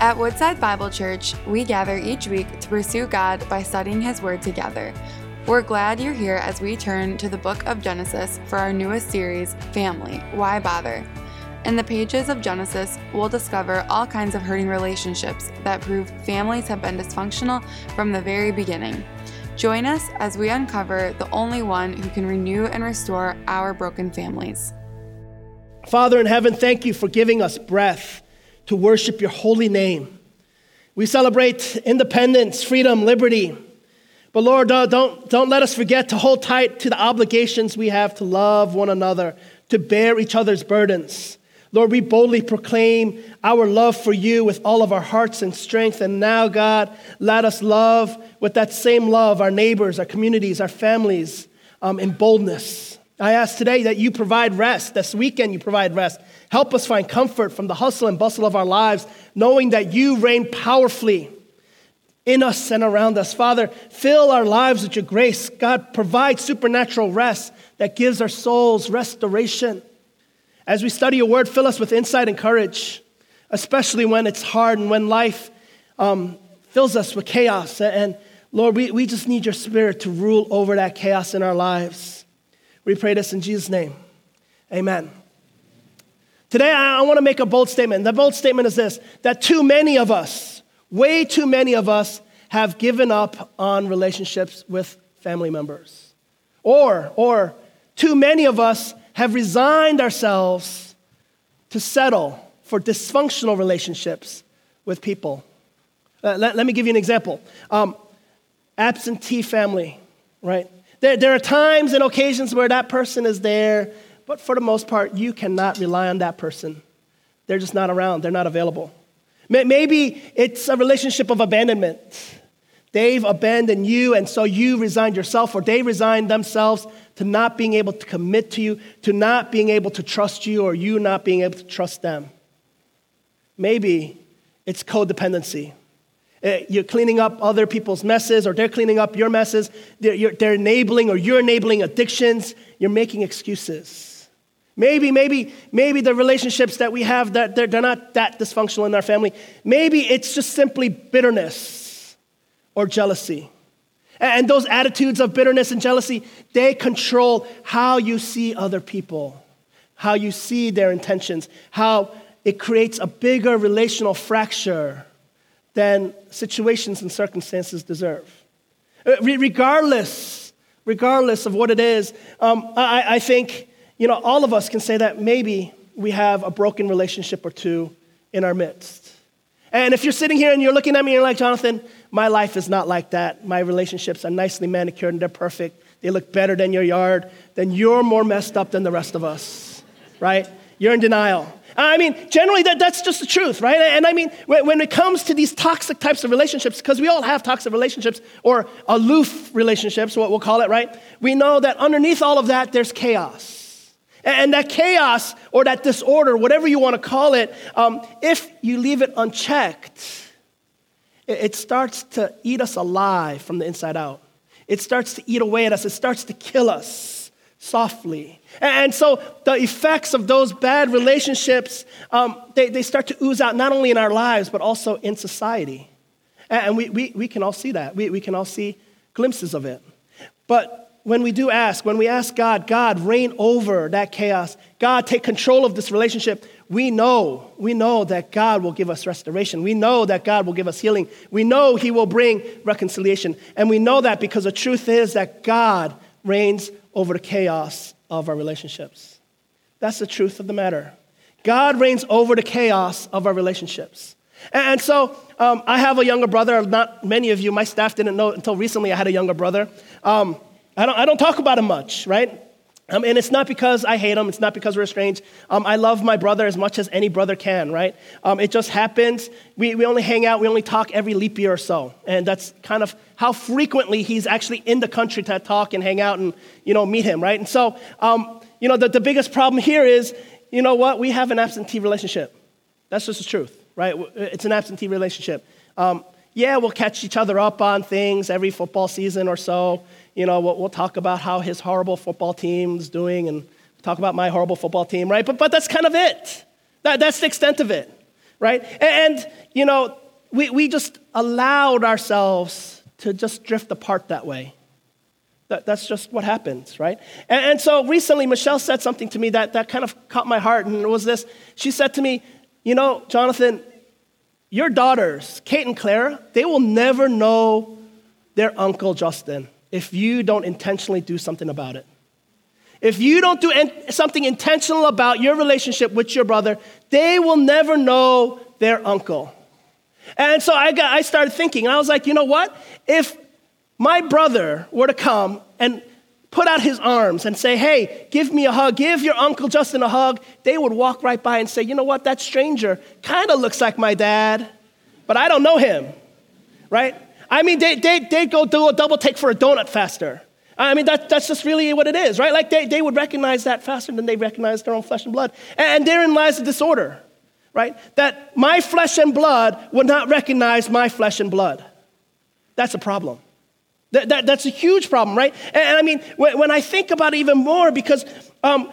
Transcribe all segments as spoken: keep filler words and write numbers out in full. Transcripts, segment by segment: At Woodside Bible Church, we gather each week to pursue God by studying His Word together. We're glad you're here as we turn to the book of Genesis for our newest series, Family, Why Bother? In the pages of Genesis, we'll discover all kinds of hurting relationships that prove families have been dysfunctional from the very beginning. Join us as we uncover the only one who can renew and restore our broken families. Father in heaven, thank you for giving us breath to worship your holy name. We celebrate independence, freedom, liberty. But Lord, don't, don't let us forget to hold tight to the obligations we have to love one another, to bear each other's burdens. Lord, we boldly proclaim our love for you with all of our hearts and strength. And now, God, let us love with that same love our neighbors, our communities, our families, um, in boldness. I ask today that you provide rest. This weekend, you provide rest. Help us find comfort from the hustle and bustle of our lives, knowing that you reign powerfully in us and around us. Father, fill our lives with your grace. God, provide supernatural rest that gives our souls restoration. As we study your word, fill us with insight and courage, especially when it's hard and when life um, fills us with chaos. And Lord, we, we just need your spirit to rule over that chaos in our lives. We pray this in Jesus' name. Amen. Today, I want to make a bold statement. The bold statement is this, that too many of us, way too many of us, have given up on relationships with family members. Or, or too many of us have resigned ourselves to settle for dysfunctional relationships with people. Let, let me give you an example. Um, absentee family, right? There, there are times and occasions where that person is there, but for the most part, you cannot rely on that person. They're just not around. They're not available. Maybe it's a relationship of abandonment. They've abandoned you, and so you resigned yourself, or they resigned themselves to not being able to commit to you, to not being able to trust you, or you not being able to trust them. Maybe it's codependency. You're cleaning up other people's messes, or they're cleaning up your messes. They're, you're, they're enabling, or you're enabling addictions. You're making excuses. Maybe, maybe, maybe the relationships that we have, that they're, they're not that dysfunctional in our family. Maybe it's just simply bitterness or jealousy. And those attitudes of bitterness and jealousy, they control how you see other people, how you see their intentions, how it creates a bigger relational fracture than situations and circumstances deserve. Regardless, regardless of what it is, um, I, I think, you know, all of us can say that maybe we have a broken relationship or two in our midst. And if you're sitting here and you're looking at me and you're like, Jonathan, my life is not like that. My relationships are nicely manicured and they're perfect. They look better than your yard. Then you're more messed up than the rest of us, right? You're in denial. I mean, generally, that, that's just the truth, right? And I mean, when, when it comes to these toxic types of relationships, because we all have toxic relationships or aloof relationships, what we'll call it, right? We know that underneath all of that, there's chaos. And, and that chaos or that disorder, whatever you want to call it, um, if you leave it unchecked, it, it starts to eat us alive from the inside out. It starts to eat away at us. It starts to kill us. Softly. And so the effects of those bad relationships, um, they, they start to ooze out not only in our lives, but also in society. And we, we, we can all see that. We, we can all see glimpses of it. But when we do ask, when we ask God, God, reign over that chaos. God, take control of this relationship. We know, we know that God will give us restoration. We know that God will give us healing. We know he will bring reconciliation. And we know that because the truth is that God reigns over the chaos of our relationships. That's the truth of the matter. God reigns over the chaos of our relationships. And so um, I have a younger brother. Not many of you, my staff didn't know until recently I had a younger brother. Um, I don't, I don't talk about him much, right? Um, and it's not because I hate him. It's not because we're estranged. Um, I love my brother as much as any brother can, right? Um, it just happens. We, we only hang out. We only talk every leap year or so. And that's kind of how frequently he's actually in the country to talk and hang out and, you know, meet him, right? And so, um, you know, the, the biggest problem here is, you know what? We have an absentee relationship. That's just the truth, right? It's an absentee relationship. Um, yeah, we'll catch each other up on things every football season or so. You know, we'll talk about how his horrible football team's doing and talk about my horrible football team, right? But but that's kind of it. That, that's the extent of it. right? And, and you know, we, we just allowed ourselves to just drift apart that way. That, that's just what happens, right? And, and so recently, Michelle said something to me that, that kind of caught my heart, and it was this. She said to me, you know, Jonathan, your daughters, Kate and Clara, they will never know their uncle Justin if you don't intentionally do something about it. If you don't do something intentional about your relationship with your brother, they will never know their uncle. And so I got, I started thinking, and I was like, you know what? If my brother were to come and put out his arms and say, hey, give me a hug, give your Uncle Justin a hug, they would walk right by and say, you know what? That stranger kind of looks like my dad, but I don't know him, right? I mean, they, they, they'd go do a double take for a donut faster. I mean, that, that's just really what it is, right? Like they, they would recognize that faster than they recognize their own flesh and blood. And therein lies the disorder, right? That my flesh and blood would not recognize my flesh and blood. That's a problem. That, that, that's a huge problem, right? And, and I mean, when, when I think about it even more, because um,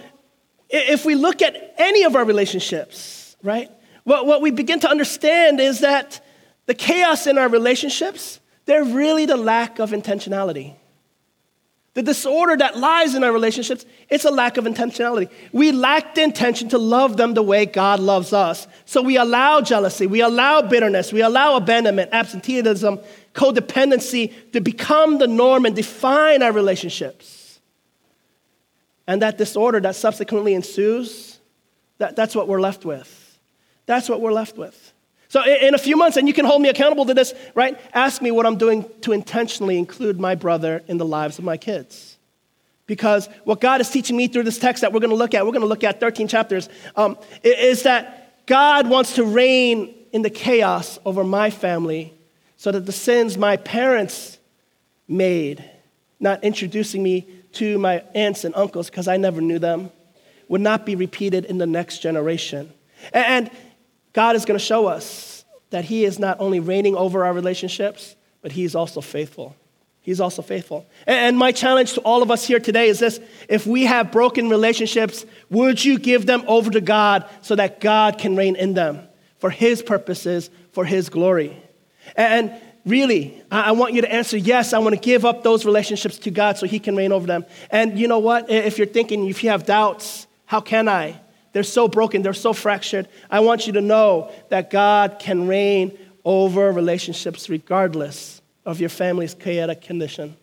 if we look at any of our relationships, right? What, what we begin to understand is that the chaos in our relationships, they're really the lack of intentionality. The disorder that lies in our relationships, it's a lack of intentionality. We lack the intention to love them the way God loves us. So we allow jealousy, we allow bitterness, we allow abandonment, absenteeism, codependency to become the norm and define our relationships. And that disorder that subsequently ensues, that, that's what we're left with. That's what we're left with. So in, in a few months, and you can hold me accountable to this, right? Ask me what I'm doing to intentionally include my brother in the lives of my kids. Because what God is teaching me through this text that we're going to look at, we're going to look at thirteen chapters, um, is that God wants to reign in the chaos over my family so that the sins my parents made, not introducing me to my aunts and uncles because I never knew them, would not be repeated in the next generation. And, and God is going to show us that he is not only reigning over our relationships, but he's also faithful. He's also faithful. And my challenge to all of us here today is this: if we have broken relationships, would you give them over to God so that God can reign in them for his purposes, for his glory? And really, I want you to answer, yes, I want to give up those relationships to God so he can reign over them. And you know what? If you're thinking, if you have doubts, how can I? They're so broken. They're so fractured. I want you to know that God can reign over relationships regardless of your family's chaotic condition,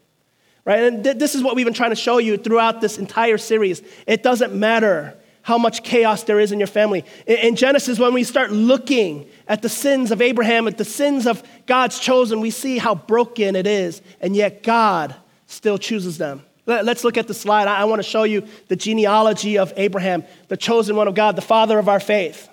right? And th- this is what we've been trying to show you throughout this entire series. It doesn't matter how much chaos there is in your family. In, in Genesis, when we start looking at the sins of Abraham, at the sins of God's chosen, we see how broken it is, and yet God still chooses them. Let's look at the slide. I want to show you the genealogy of Abraham, the chosen one of God, the father of our faith.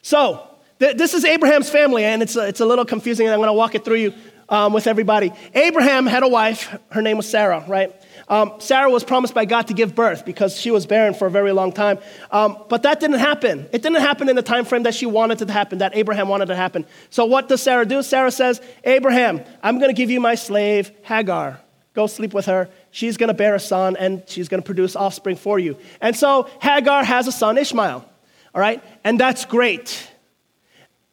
So th- this is Abraham's family, and it's a, it's a little confusing, and I'm going to walk it through you um, with everybody. Abraham had a wife. Her name was Sarah, right? Um, Sarah was promised by God to give birth because she was barren for a very long time. Um, but that didn't happen. It didn't happen in the time frame that she wanted to happen, that Abraham wanted to happen. So what does Sarah do? Sarah says, Abraham, I'm going to give you my slave, Hagar. Go sleep with her. She's going to bear a son, and she's going to produce offspring for you. And so Hagar has a son, Ishmael, all right? And that's great,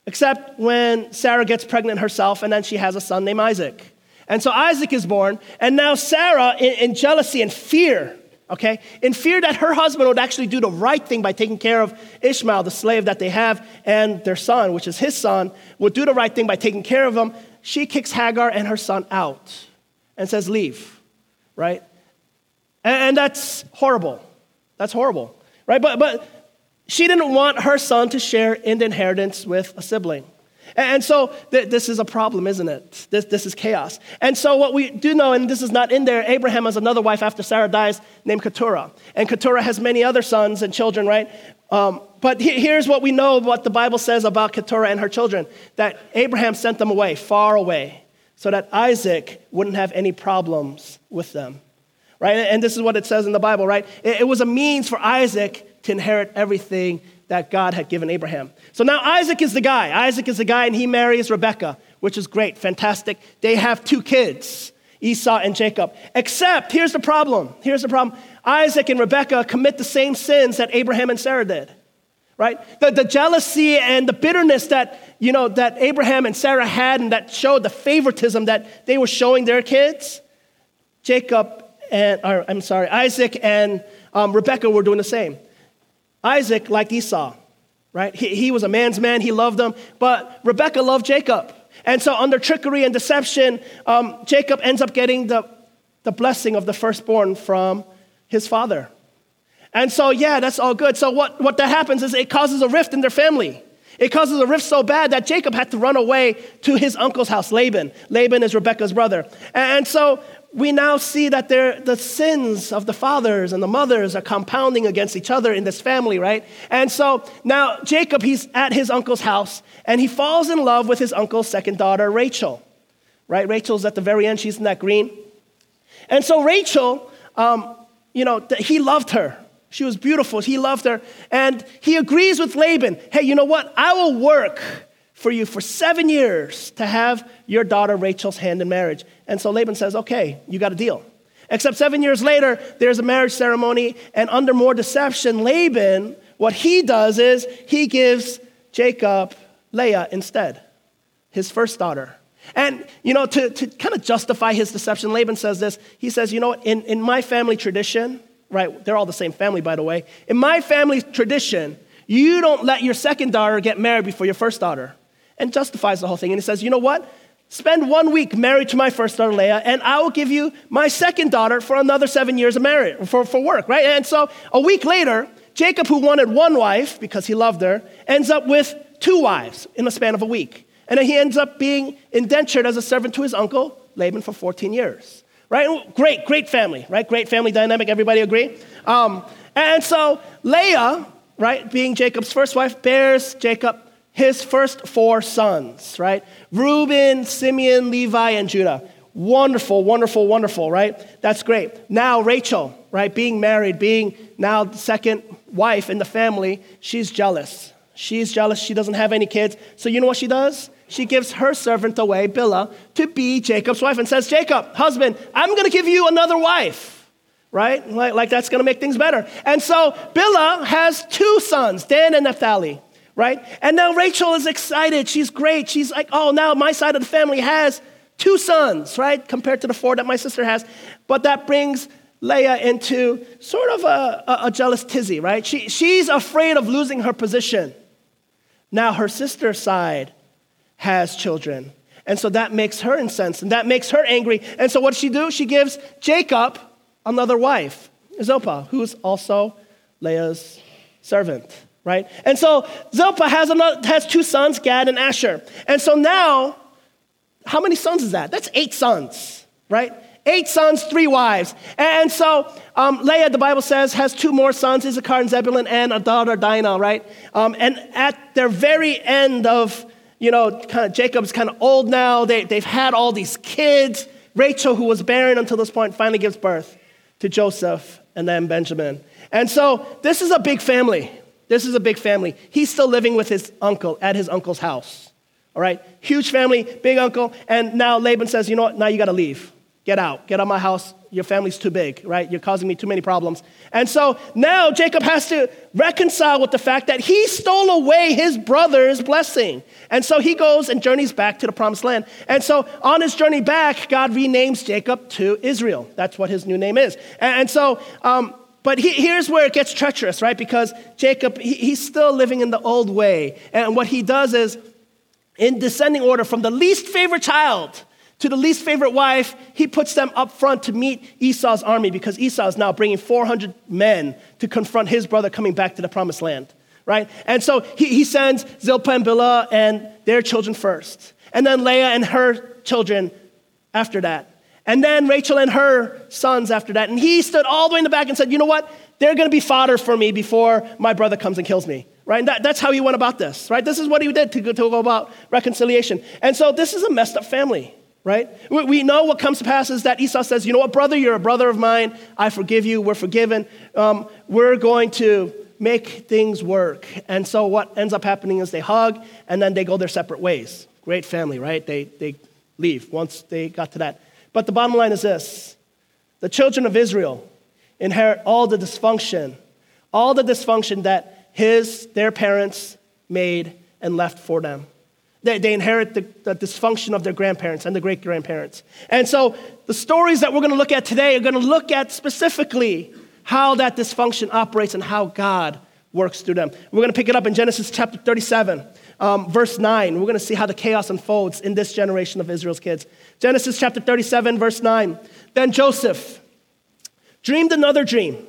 except when Sarah gets pregnant herself, and then she has a son named Isaac. And so Isaac is born, and now Sarah, in, in jealousy and fear, okay, in fear that her husband would actually do the right thing by taking care of Ishmael, the slave that they have, and their son, which is his son, would do the right thing by taking care of him, she kicks Hagar and her son out and says, leave, right? And that's horrible. That's horrible, right? But but she didn't want her son to share in the inheritance with a sibling. And so th- this is a problem, isn't it? This this is chaos. And so what we do know, and this is not in there, Abraham has another wife after Sarah dies named Keturah. And Keturah has many other sons and children, right? Um, but he- here's what we know, what the Bible says about Keturah and her children, that Abraham sent them away, far away, so that Isaac wouldn't have any problems with them, right? And this is what it says in the Bible, right? It was a means for Isaac to inherit everything that God had given Abraham. So now Isaac is the guy. Isaac is the guy, and he marries Rebekah, which is great, fantastic. They have two kids, Esau and Jacob. Except, here's the problem. Here's the problem. Isaac and Rebekah commit the same sins that Abraham and Sarah did. right? The, the jealousy and the bitterness that, you know, that Abraham and Sarah had, and that showed the favoritism that they were showing their kids. Jacob and, or, I'm sorry, Isaac and um, Rebekah were doing the same. Isaac liked Esau, right? He, he was a man's man. He loved him. But Rebekah loved Jacob. And so under trickery and deception, um, Jacob ends up getting the, the blessing of the firstborn from his father. And so, yeah, that's all good. So what, what that happens is it causes a rift in their family. It causes a rift so bad that Jacob had to run away to his uncle's house, Laban. Laban is Rebekah's brother. And so we now see that the sins of the fathers and the mothers are compounding against each other in this family, right? And so now Jacob, he's at his uncle's house, and he falls in love with his uncle's second daughter, Rachel, right? Rachel's at the very end. She's in that green. And so Rachel, um, you know, th- he loved her. She was beautiful. He loved her. And he agrees with Laban. Hey, you know what? I will work for you for seven years to have your daughter Rachel's hand in marriage. And so Laban says, okay, you got a deal. Except seven years later, there's a marriage ceremony, and under more deception, Laban, what he does is he gives Jacob Leah instead, his first daughter. And, you know, to, to kind of justify his deception, Laban says this. He says, you know, in, in my family tradition, right, they're all the same family, by the way. In my family tradition, you don't let your second daughter get married before your first daughter. And justifies the whole thing. And he says, you know what? Spend one week married to my first daughter, Leah, and I will give you my second daughter for another seven years of marriage, for, for work, right? And so a week later, Jacob, who wanted one wife because he loved her, ends up with two wives in the span of a week. And then he ends up being indentured as a servant to his uncle, Laban, for fourteen years, right? Great, great family, right? Great family dynamic, everybody agree? Um, and so Leah, right, being Jacob's first wife, bears Jacob his first four sons, right? Reuben, Simeon, Levi, and Judah. Wonderful, wonderful, wonderful, right? That's great. Now Rachel, right, being married, being now the second wife in the family, she's jealous. She's jealous. She doesn't have any kids. So you know what she does? She gives her servant away, Bilhah, to be Jacob's wife and says, Jacob, husband, I'm going to give you another wife. Right? Like, like that's going to make things better. And so Bilhah has two sons, Dan and Naphtali. Right? And now Rachel is excited. She's great. She's like, oh, now my side of the family has two sons, right? Compared to the four that my sister has. But that brings Leah into sort of a, a, a jealous tizzy, right? She, she's afraid of losing her position. Now her sister's side has children. And so that makes her incensed, and that makes her angry. And so what does she do? She gives Jacob another wife, Zilpah, who's also Leah's servant. Right? And so Zilpah has another, has two sons, Gad and Asher. And so now, how many sons is that? That's eight sons, right? Eight sons, three wives. And so um, Leah, the Bible says, has two more sons, Issachar and Zebulun, and a daughter, Dinah, right? Um, and at their very end of, you know, kind of Jacob's kind of old now. They, they've had all these kids. Rachel, who was barren until this point, finally gives birth to Joseph and then Benjamin. And so this is a big family. This is a big family. He's still living with his uncle at his uncle's house. All right? Huge family, big uncle. And now Laban says, you know what? Now you got to leave. Get out. Get out of my house. Your family's too big, right? You're causing me too many problems. And so now Jacob has to reconcile with the fact that he stole away his brother's blessing. And so he goes and journeys back to the promised land. And so on his journey back, God renames Jacob to Israel. That's what his new name is. And so, um, But he, here's where it gets treacherous, right? Because Jacob, he, he's still living in the old way. And what he does is, in descending order, from the least favorite child to the least favorite wife, he puts them up front to meet Esau's army, because Esau is now bringing four hundred men to confront his brother coming back to the promised land, right? And so he, he sends Zilpah and Bilhah and their children first, and then Leah and her children after that. And then Rachel and her sons after that. And he stood all the way in the back and said, you know what? They're going to be fodder for me before my brother comes and kills me, right? And that, that's how he went about this, right? This is what he did to, to go about reconciliation. And so this is a messed up family, right? We, we know what comes to pass is that Esau says, you know what, brother? You're a brother of mine. I forgive you. We're forgiven. Um, we're going to make things work. And so what ends up happening is they hug, and then they go their separate ways. Great family, right? They, they leave once they got to that. But the bottom line is this: the children of Israel inherit all the dysfunction, all the dysfunction that his, their parents made and left for them. They, they inherit the, the dysfunction of their grandparents and the great-grandparents. And so the stories that we're going to look at today are going to look at specifically how that dysfunction operates and how God works through them. We're going to pick it up in Genesis chapter thirty-seven, um, verse nine. We're going to see how the chaos unfolds in this generation of Israel's kids. Genesis chapter thirty-seven, verse nine. Then Joseph dreamed another dream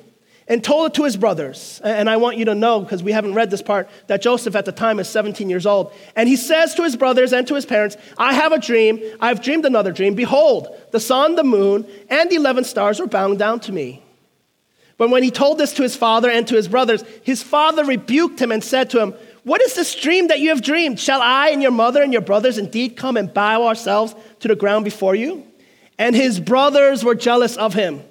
and told it to his brothers. And I want you to know, because we haven't read this part, that Joseph at the time is seventeen years old. And he says to his brothers and to his parents, I have a dream. I've dreamed another dream. Behold, the sun, the moon, and the eleven stars were bowing down to me. But when he told this to his father and to his brothers, his father rebuked him and said to him, what is this dream that you have dreamed? Shall I and your mother and your brothers indeed come and bow ourselves to the ground before you? And his brothers were jealous of him.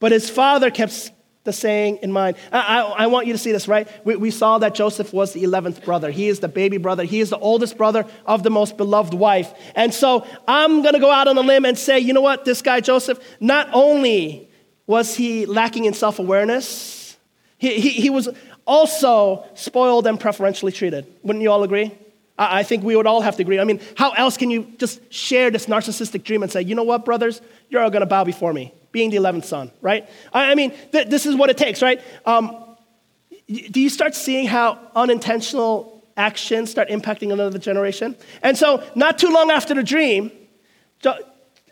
But his father kept the saying in mind. I, I, I want you to see this, right? We, we saw that Joseph was the eleventh brother. He is the baby brother. He is the oldest brother of the most beloved wife. And so I'm going to go out on a limb and say, you know what? This guy, Joseph, not only was he lacking in self-awareness, he, he, he was also spoiled and preferentially treated. Wouldn't you all agree? I, I think we would all have to agree. I mean, how else can you just share this narcissistic dream and say, you know what, brothers? You're all going to bow before me. Being the eleventh son, right? I mean, th- this is what it takes, right? Um, do you start seeing how unintentional actions start impacting another generation? And so not too long after the dream, jo-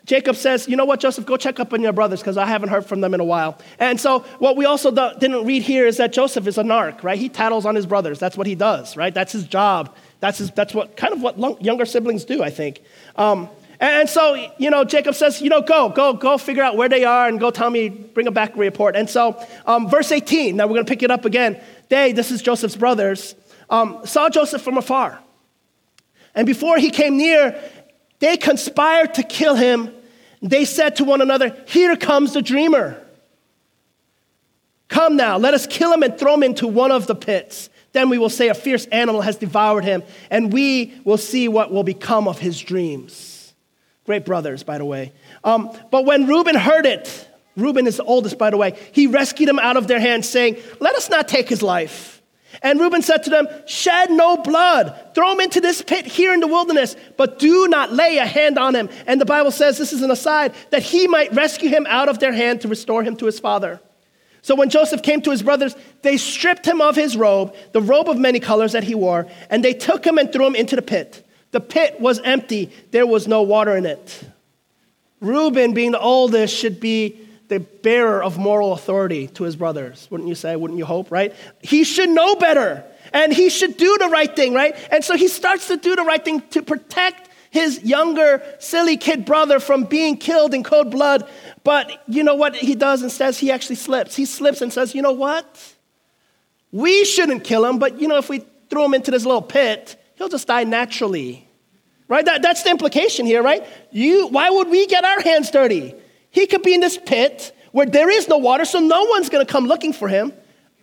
Jacob says, you know what, Joseph, go check up on your brothers because I haven't heard from them in a while. And so what we also do- didn't read here is that Joseph is a narc, right? He tattles on his brothers. That's what he does, right? That's his job. That's his, that's what kind of what long- younger siblings do, I think. Um And so, you know, Jacob says, you know, go, go, go figure out where they are and go tell me, bring them back a report. And so um, verse eighteen, now we're going to pick it up again. They, this is Joseph's brothers, um, saw Joseph from afar. And before he came near, they conspired to kill him. They said to one another, here comes the dreamer. Come now, let us kill him and throw him into one of the pits. Then we will say a fierce animal has devoured him, and we will see what will become of his dreams. Great brothers, by the way. Um, but when Reuben heard it, Reuben is the oldest, by the way, he rescued him out of their hands, saying, let us not take his life. And Reuben said to them, shed no blood. Throw him into this pit here in the wilderness, but do not lay a hand on him. And the Bible says, this is an aside, that he might rescue him out of their hand to restore him to his father. So when Joseph came to his brothers, they stripped him of his robe, the robe of many colors that he wore, and they took him and threw him into the pit. The pit was empty. There was no water in it. Reuben, being the oldest, should be the bearer of moral authority to his brothers. Wouldn't you say? Wouldn't you hope, right? He should know better, and he should do the right thing, right? And so he starts to do the right thing to protect his younger, silly kid brother from being killed in cold blood. But you know what he does instead? He actually slips. He slips and says, you know what? We shouldn't kill him, but you know, if we threw him into this little pit, he'll just die naturally, right? That, that's the implication here, right? You, why would we get our hands dirty? He could be in this pit where there is no water, so no one's going to come looking for him.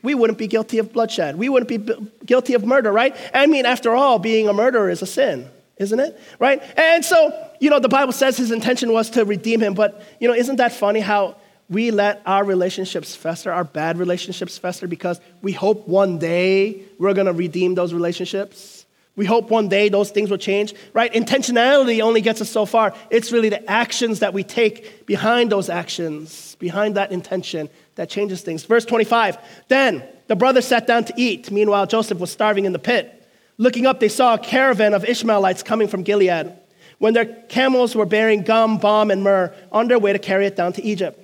We wouldn't be guilty of bloodshed. We wouldn't be b- guilty of murder, right? I mean, after all, being a murderer is a sin, isn't it? Right? And so, you know, the Bible says his intention was to redeem him, but, you know, isn't that funny how we let our relationships fester, our bad relationships fester, because we hope one day we're going to redeem those relationships? We hope one day those things will change, right? Intentionality only gets us so far. It's really the actions that we take behind those actions, behind that intention that changes things. Verse twenty-five, then the brothers sat down to eat. Meanwhile, Joseph was starving in the pit. Looking up, they saw a caravan of Ishmaelites coming from Gilead when their camels were bearing gum, balm, and myrrh on their way to carry it down to Egypt.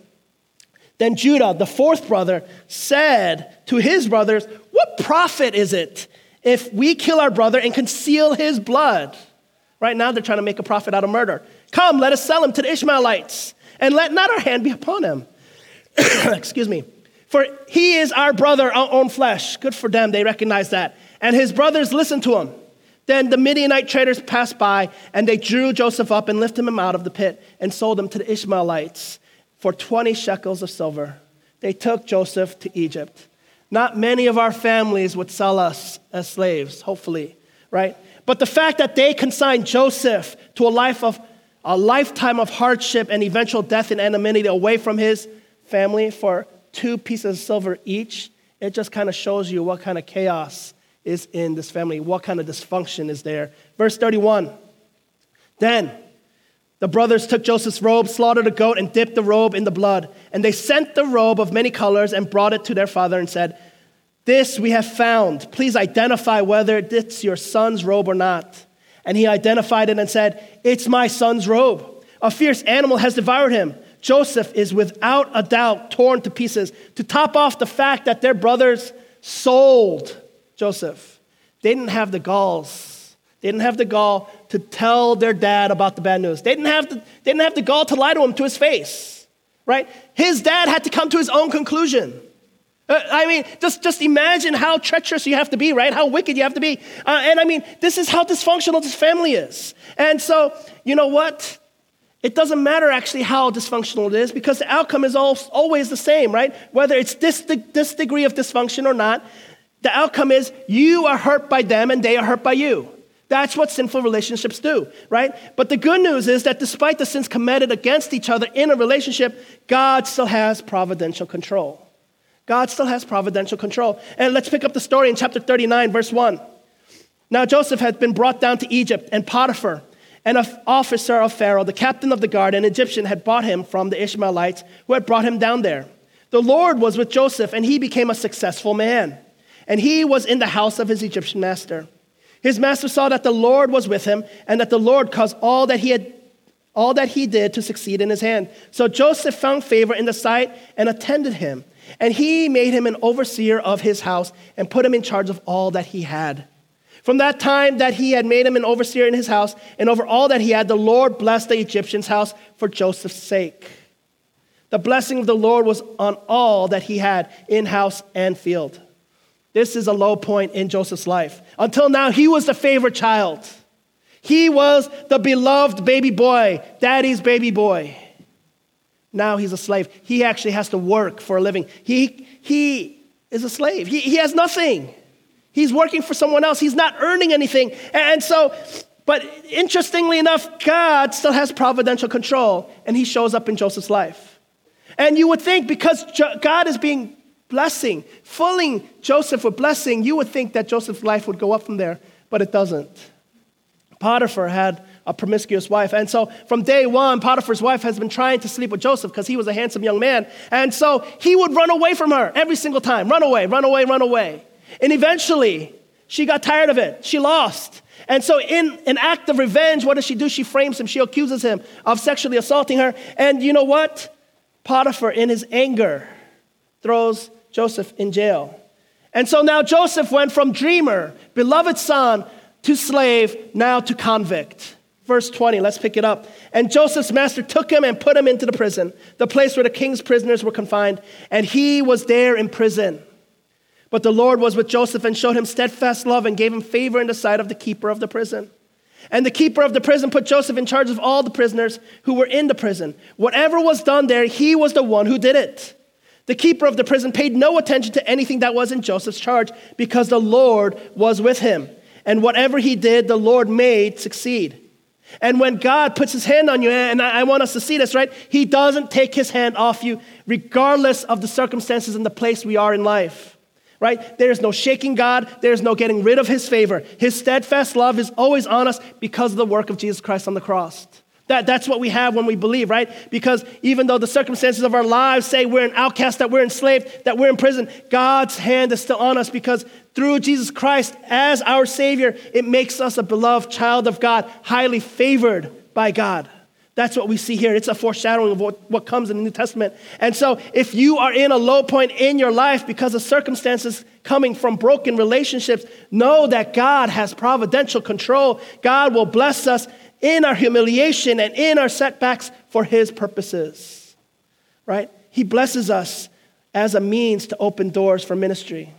Then Judah, the fourth brother, said to his brothers, what profit is it if we kill our brother and conceal his blood? Right now they're trying to make a profit out of murder. Come, let us sell him to the Ishmaelites, and let not our hand be upon him. Excuse me. For he is our brother, our own flesh. Good for them, they recognize that. And his brothers listened to him. Then the Midianite traders passed by, and they drew Joseph up and lifted him out of the pit and sold him to the Ishmaelites for twenty shekels of silver. They took Joseph to Egypt. Not many of our families would sell us as slaves, hopefully, right? But the fact that they consigned Joseph to a life of a lifetime of hardship and eventual death in anonymity away from his family for two pieces of silver each it just kind of shows you what kind of chaos is in this family, what kind of dysfunction is there. Verse thirty-one, then the brothers took Joseph's robe, slaughtered a goat, and dipped the robe in the blood. And they sent the robe of many colors and brought it to their father and said, this we have found. Please identify whether it's your son's robe or not. And he identified it and said, it's my son's robe. A fierce animal has devoured him. Joseph is without a doubt torn to pieces. To top off the fact that their brothers sold Joseph, they didn't have the galls. They didn't have the gall to tell their dad about the bad news. They didn't have the, they didn't have the gall to lie to him to his face, right? His dad had to come to his own conclusion. Uh, I mean, just, just imagine how treacherous you have to be, right? How wicked you have to be. Uh, and I mean, this is how dysfunctional this family is. And so, you know what? It doesn't matter actually how dysfunctional it is because the outcome is all, always the same, right? Whether it's this, this degree of dysfunction or not, the outcome is you are hurt by them and they are hurt by you. That's what sinful relationships do, right? But the good news is that despite the sins committed against each other in a relationship, God still has providential control. God still has providential control. And let's pick up the story in chapter thirty-nine, verse one. Now Joseph had been brought down to Egypt, and Potiphar, an officer of Pharaoh, the captain of the guard, an Egyptian, had bought him from the Ishmaelites who had brought him down there. The Lord was with Joseph, and he became a successful man. And he was in the house of his Egyptian master. His master saw that the Lord was with him and that the Lord caused all that he had, all that he did to succeed in his hand. So Joseph found favor in the sight and attended him. And he made him an overseer of his house and put him in charge of all that he had. From that time that he had made him an overseer in his house and over all that he had, the Lord blessed the Egyptian's house for Joseph's sake. The blessing of the Lord was on all that he had in house and field. This is a low point in Joseph's life. Until now, he was the favorite child. He was the beloved baby boy, daddy's baby boy. Now he's a slave. He actually has to work for a living. He, he is a slave. He, he has nothing. He's working for someone else. He's not earning anything. And so, but interestingly enough, God still has providential control, and he shows up in Joseph's life. And you would think because God is being blessing, filling Joseph with blessing, you would think that Joseph's life would go up from there, but it doesn't. Potiphar had a promiscuous wife, and so from day one, Potiphar's wife has been trying to sleep with Joseph because he was a handsome young man, and so he would run away from her every single time. Run away, run away, run away. And eventually, she got tired of it. She lost. And so in an act of revenge, what does she do? She frames him. She accuses him of sexually assaulting her, and you know what? Potiphar, in his anger, throws Joseph in jail. And so now Joseph went from dreamer, beloved son, to slave, now to convict. Verse twenty, let's pick it up. And Joseph's master took him and put him into the prison, the place where the king's prisoners were confined, and he was there in prison. But the Lord was with Joseph and showed him steadfast love and gave him favor in the sight of the keeper of the prison. And the keeper of the prison put Joseph in charge of all the prisoners who were in the prison. Whatever was done there, he was the one who did it. The keeper of the prison paid no attention to anything that was in Joseph's charge because the Lord was with him. And whatever he did, the Lord made succeed. And when God puts his hand on you, and I want us to see this, right? He doesn't take his hand off you regardless of the circumstances and the place we are in life, right? There is no shaking God. There is no getting rid of his favor. His steadfast love is always on us because of the work of Jesus Christ on the cross. That, that's what we have when we believe, right? Because even though the circumstances of our lives say we're an outcast, that we're enslaved, that we're in prison, God's hand is still on us because through Jesus Christ as our Savior, it makes us a beloved child of God, highly favored by God. That's what we see here. It's a foreshadowing of what, what comes in the New Testament. And so if you are in a low point in your life because of circumstances coming from broken relationships, know that God has providential control. God will bless us in our humiliation and in our setbacks for his purposes, right? He blesses us as a means to open doors for ministry.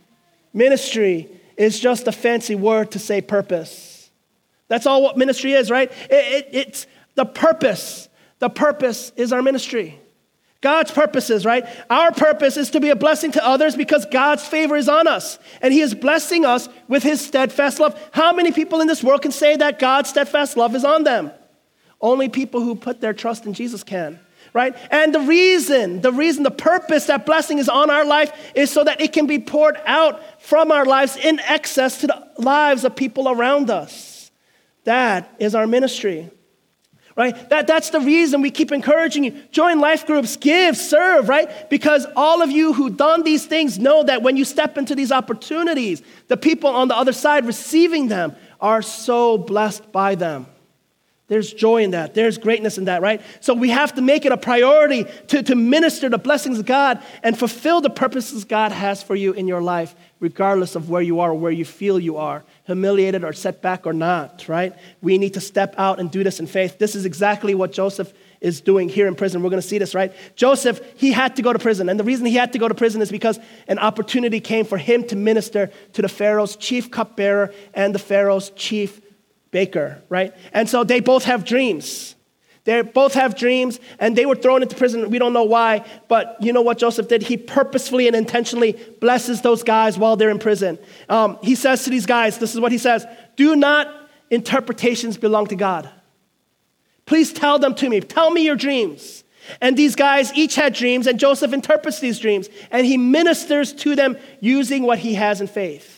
Ministry is just a fancy word to say purpose. That's all what ministry is, right? It, it, it's the purpose. The purpose is our ministry. God's purposes, right? Our purpose is to be a blessing to others because God's favor is on us. And he is blessing us with his steadfast love. How many people in this world can say that God's steadfast love is on them? Only people who put their trust in Jesus can. right? And the reason, the reason, the purpose that blessing is on our life is so that it can be poured out from our lives in excess to the lives of people around us. That is our ministry, right? That, that's the reason we keep encouraging you. Join life groups, give, serve, right? Because all of you who've done these things know that when you step into these opportunities, the people on the other side receiving them are so blessed by them. There's joy in that. There's greatness in that, right? So we have to make it a priority to, to minister the blessings of God and fulfill the purposes God has for you in your life, regardless of where you are or where you feel you are, humiliated or set back or not, right? We need to step out and do this in faith. This is exactly what Joseph is doing here in prison. We're going to see this, right? Joseph, he had to go to prison. And the reason he had to go to prison is because an opportunity came for him to minister to the Pharaoh's chief cupbearer and the Pharaoh's chief baker, right? And so they both have dreams. They both have dreams, and they were thrown into prison. We don't know why, but you know what Joseph did? He purposefully and intentionally blesses those guys while they're in prison. Um, he says to these guys, this is what he says, "Do not interpretations belong to God? Please tell them to me. Tell me your dreams." And these guys each had dreams, and Joseph interprets these dreams, and he ministers to them using what he has in faith.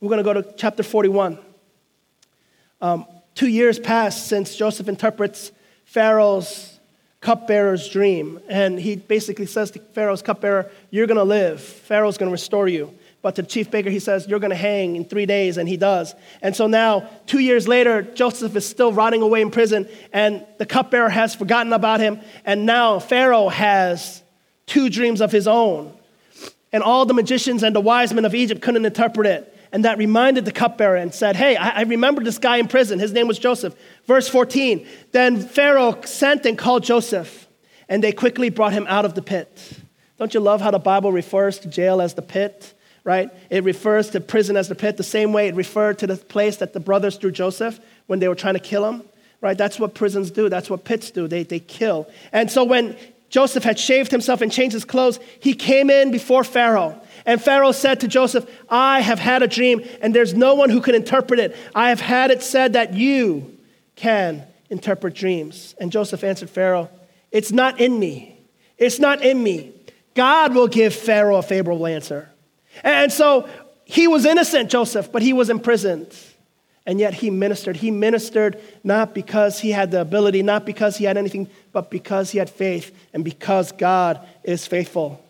We're going to go to chapter forty-one. Um, two years passed since Joseph interprets Pharaoh's cupbearer's dream. And he basically says to Pharaoh's cupbearer, "You're going to live. Pharaoh's going to restore you." But to the chief baker, he says, "You're going to hang in three days. And he does. And so now, two years later, Joseph is still rotting away in prison. And the cupbearer has forgotten about him. And now Pharaoh has two dreams of his own. And all the magicians and the wise men of Egypt couldn't interpret it. And that reminded the cupbearer and said, "Hey, I, I remember this guy in prison. His name was Joseph." Verse fourteen, "Then Pharaoh sent and called Joseph, and they quickly brought him out of the pit." Don't you love how the Bible refers to jail as the pit, right? It refers to prison as the pit, the same way it referred to the place that the brothers threw Joseph when they were trying to kill him, right? That's what prisons do. That's what pits do. They, they kill. And so when Joseph had shaved himself and changed his clothes, he came in before Pharaoh. And Pharaoh said to Joseph, "I have had a dream, and there's no one who can interpret it. I have had it said that you can interpret dreams." And Joseph answered Pharaoh, "It's not in me. It's not in me. God will give Pharaoh a favorable answer." And so he was innocent, Joseph, but he was imprisoned. And yet he ministered. He ministered not because he had the ability, not because he had anything, but because he had faith and because God is faithful.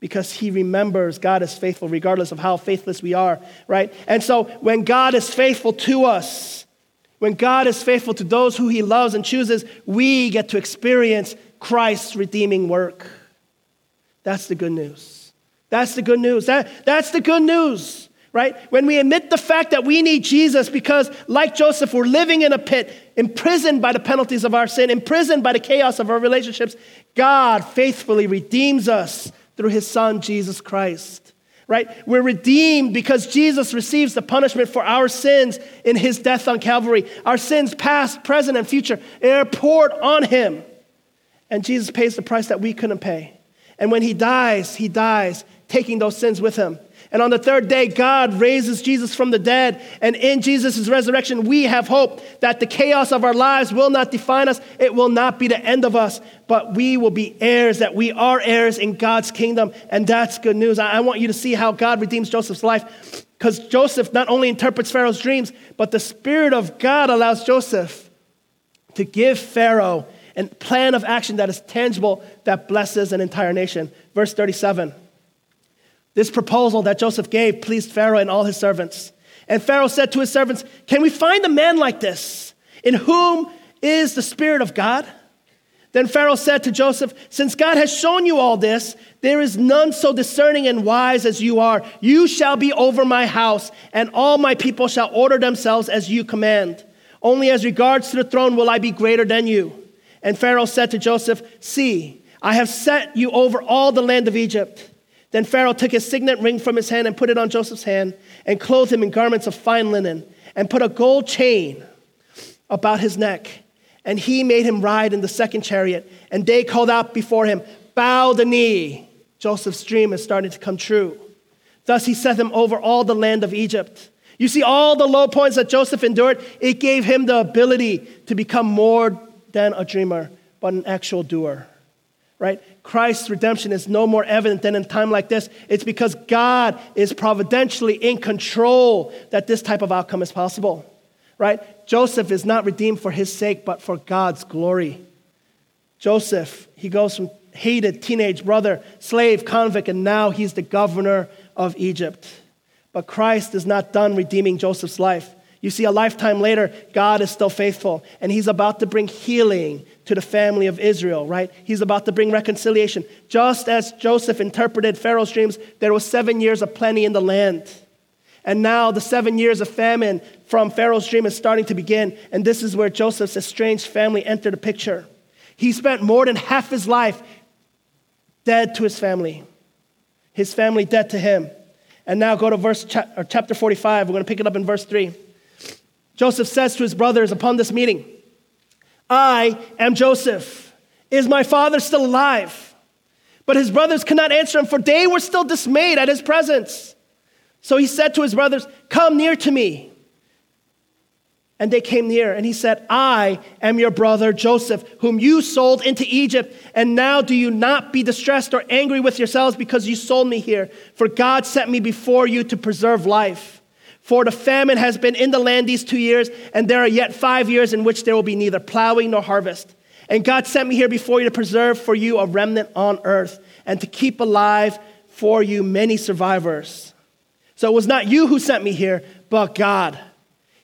Because he remembers God is faithful regardless of how faithless we are, right? And so when God is faithful to us, when God is faithful to those who he loves and chooses, we get to experience Christ's redeeming work. That's the good news. That's the good news. That, that's the good news, right? When we admit the fact that we need Jesus because, like Joseph, we're living in a pit, imprisoned by the penalties of our sin, imprisoned by the chaos of our relationships, God faithfully redeems us through his son, Jesus Christ, right? We're redeemed because Jesus receives the punishment for our sins in his death on Calvary. Our sins, past, present, and future, are poured on him. And Jesus pays the price that we couldn't pay. And when he dies, he dies, taking those sins with him. And on the third day, God raises Jesus from the dead. And in Jesus' resurrection, we have hope that the chaos of our lives will not define us. It will not be the end of us, but we will be heirs, that we are heirs in God's kingdom. And that's good news. I want you to see how God redeems Joseph's life, because Joseph not only interprets Pharaoh's dreams, but the Spirit of God allows Joseph to give Pharaoh a plan of action that is tangible, that blesses an entire nation. Verse thirty-seven. "This proposal that Joseph gave pleased Pharaoh and all his servants. And Pharaoh said to his servants, 'Can we find a man like this, in whom is the Spirit of God?' Then Pharaoh said to Joseph, 'Since God has shown you all this, there is none so discerning and wise as you are. You shall be over my house, and all my people shall order themselves as you command. Only as regards to the throne will I be greater than you.' And Pharaoh said to Joseph, 'See, I have set you over all the land of Egypt.' Then Pharaoh took his signet ring from his hand and put it on Joseph's hand and clothed him in garments of fine linen and put a gold chain about his neck. And he made him ride in the second chariot. And they called out before him, 'Bow the knee.' Joseph's dream is starting to come true. Thus he set him over all the land of Egypt." You see, all the low points that Joseph endured, it gave him the ability to become more than a dreamer, but an actual doer. Right? Christ's redemption is no more evident than in time like this. It's because God is providentially in control that this type of outcome is possible. Right? Joseph is not redeemed for his sake, but for God's glory. Joseph, he goes from hated teenage brother, slave, convict, and now he's the governor of Egypt. But Christ is not done redeeming Joseph's life. You see, a lifetime later, God is still faithful, and he's about to bring healing to the family of Israel, right? He's about to bring reconciliation. Just as Joseph interpreted Pharaoh's dreams, there was seven years of plenty in the land. And now the seven years of famine from Pharaoh's dream is starting to begin, and this is where Joseph's estranged family entered the picture. He spent more than half his life dead to his family, his family dead to him. And now go to verse cha- or chapter forty-five. We're going to pick it up in verse three. Joseph says to his brothers upon this meeting, I am Joseph. Is my father still alive? But his brothers could not answer him, for they were still dismayed at his presence. So he said to his brothers, come near to me. And they came near, and he said, I am your brother Joseph, whom you sold into Egypt. And now do you not be distressed or angry with yourselves because you sold me here. For God sent me before you to preserve life. For the famine has been in the land these two years, and there are yet five years in which there will be neither plowing nor harvest. And God sent me here before you to preserve for you a remnant on earth, and to keep alive for you many survivors. So it was not you who sent me here, but God.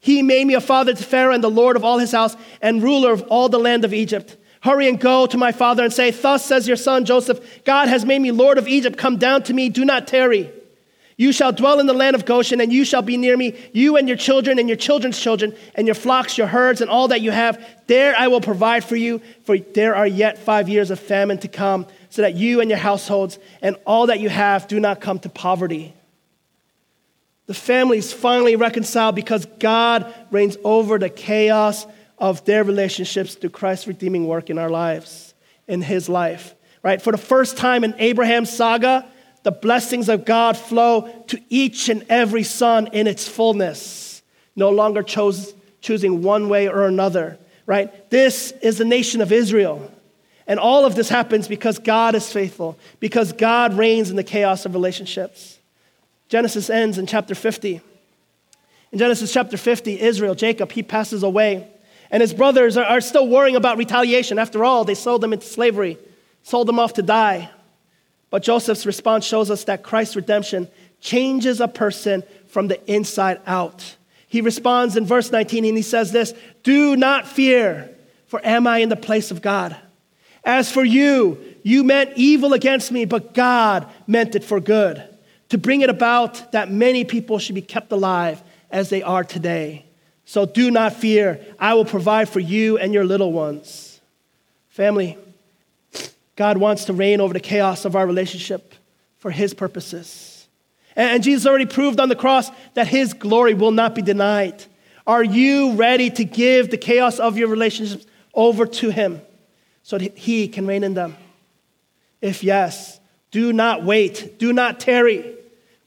He made me a father to Pharaoh and the Lord of all his house, and ruler of all the land of Egypt. Hurry and go to my father and say, thus says your son Joseph, God has made me Lord of Egypt. Come down to me, do not tarry. You shall dwell in the land of Goshen, and you shall be near me, you and your children and your children's children, and your flocks, your herds, and all that you have. There I will provide for you, for there are yet five years of famine to come, so that you and your households and all that you have do not come to poverty. The family is finally reconciled because God reigns over the chaos of their relationships through Christ's redeeming work in our lives, in his life. Right? For the first time in Abraham's saga, the blessings of God flow to each and every son in its fullness, no longer chose, choosing one way or another, right? This is the nation of Israel. And all of this happens because God is faithful, because God reigns in the chaos of relationships. Genesis ends in chapter fifty. In Genesis chapter fifty, Israel, Jacob, he passes away. And his brothers are, are still worrying about retaliation. After all, they sold them into slavery, sold them off to die. But Joseph's response shows us that Christ's redemption changes a person from the inside out. He responds in verse nineteen, and he says this, do not fear, for am I in the place of God? As for you, you meant evil against me, but God meant it for good, to bring it about that many people should be kept alive as they are today. So do not fear. I will provide for you and your little ones. Family, God wants to reign over the chaos of our relationship for his purposes. And Jesus already proved on the cross that his glory will not be denied. Are you ready to give the chaos of your relationships over to him so that he can reign in them? If yes, do not wait. Do not tarry.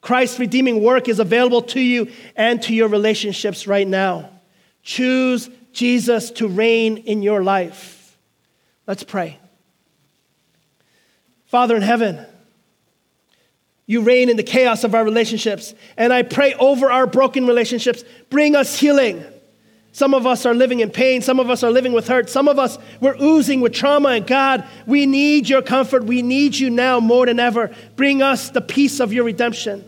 Christ's redeeming work is available to you and to your relationships right now. Choose Jesus to reign in your life. Let's pray. Father in heaven, you reign in the chaos of our relationships, and I pray over our broken relationships, bring us healing. Some of us are living in pain. Some of us are living with hurt. Some of us, we're oozing with trauma, and God, we need your comfort. We need you now more than ever. Bring us the peace of your redemption.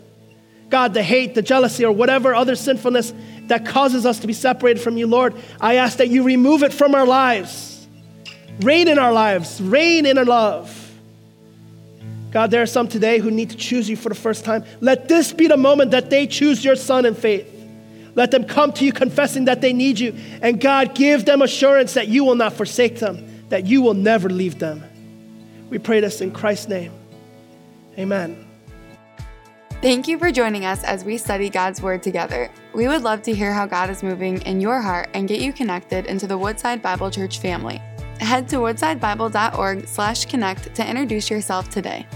God, the hate, the jealousy, or whatever other sinfulness that causes us to be separated from you, Lord, I ask that you remove it from our lives. Reign in our lives. Reign in our love. God, there are some today who need to choose you for the first time. Let this be the moment that they choose your son in faith. Let them come to you confessing that they need you. And God, give them assurance that you will not forsake them, that you will never leave them. We pray this in Christ's name. Amen. Thank you for joining us as we study God's Word together. We would love to hear how God is moving in your heart and get you connected into the Woodside Bible Church family. Head to woodside bible dot org slash connect to introduce yourself today.